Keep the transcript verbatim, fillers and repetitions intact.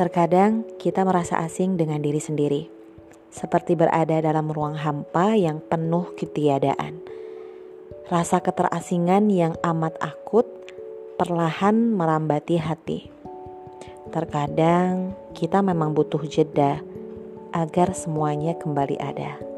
Terkadang kita merasa asing dengan diri sendiri, seperti berada dalam ruang hampa yang penuh ketiadaan. Rasa keterasingan yang amat akut perlahan merambati hati. Terkadang kita memang butuh jeda agar semuanya kembali ada.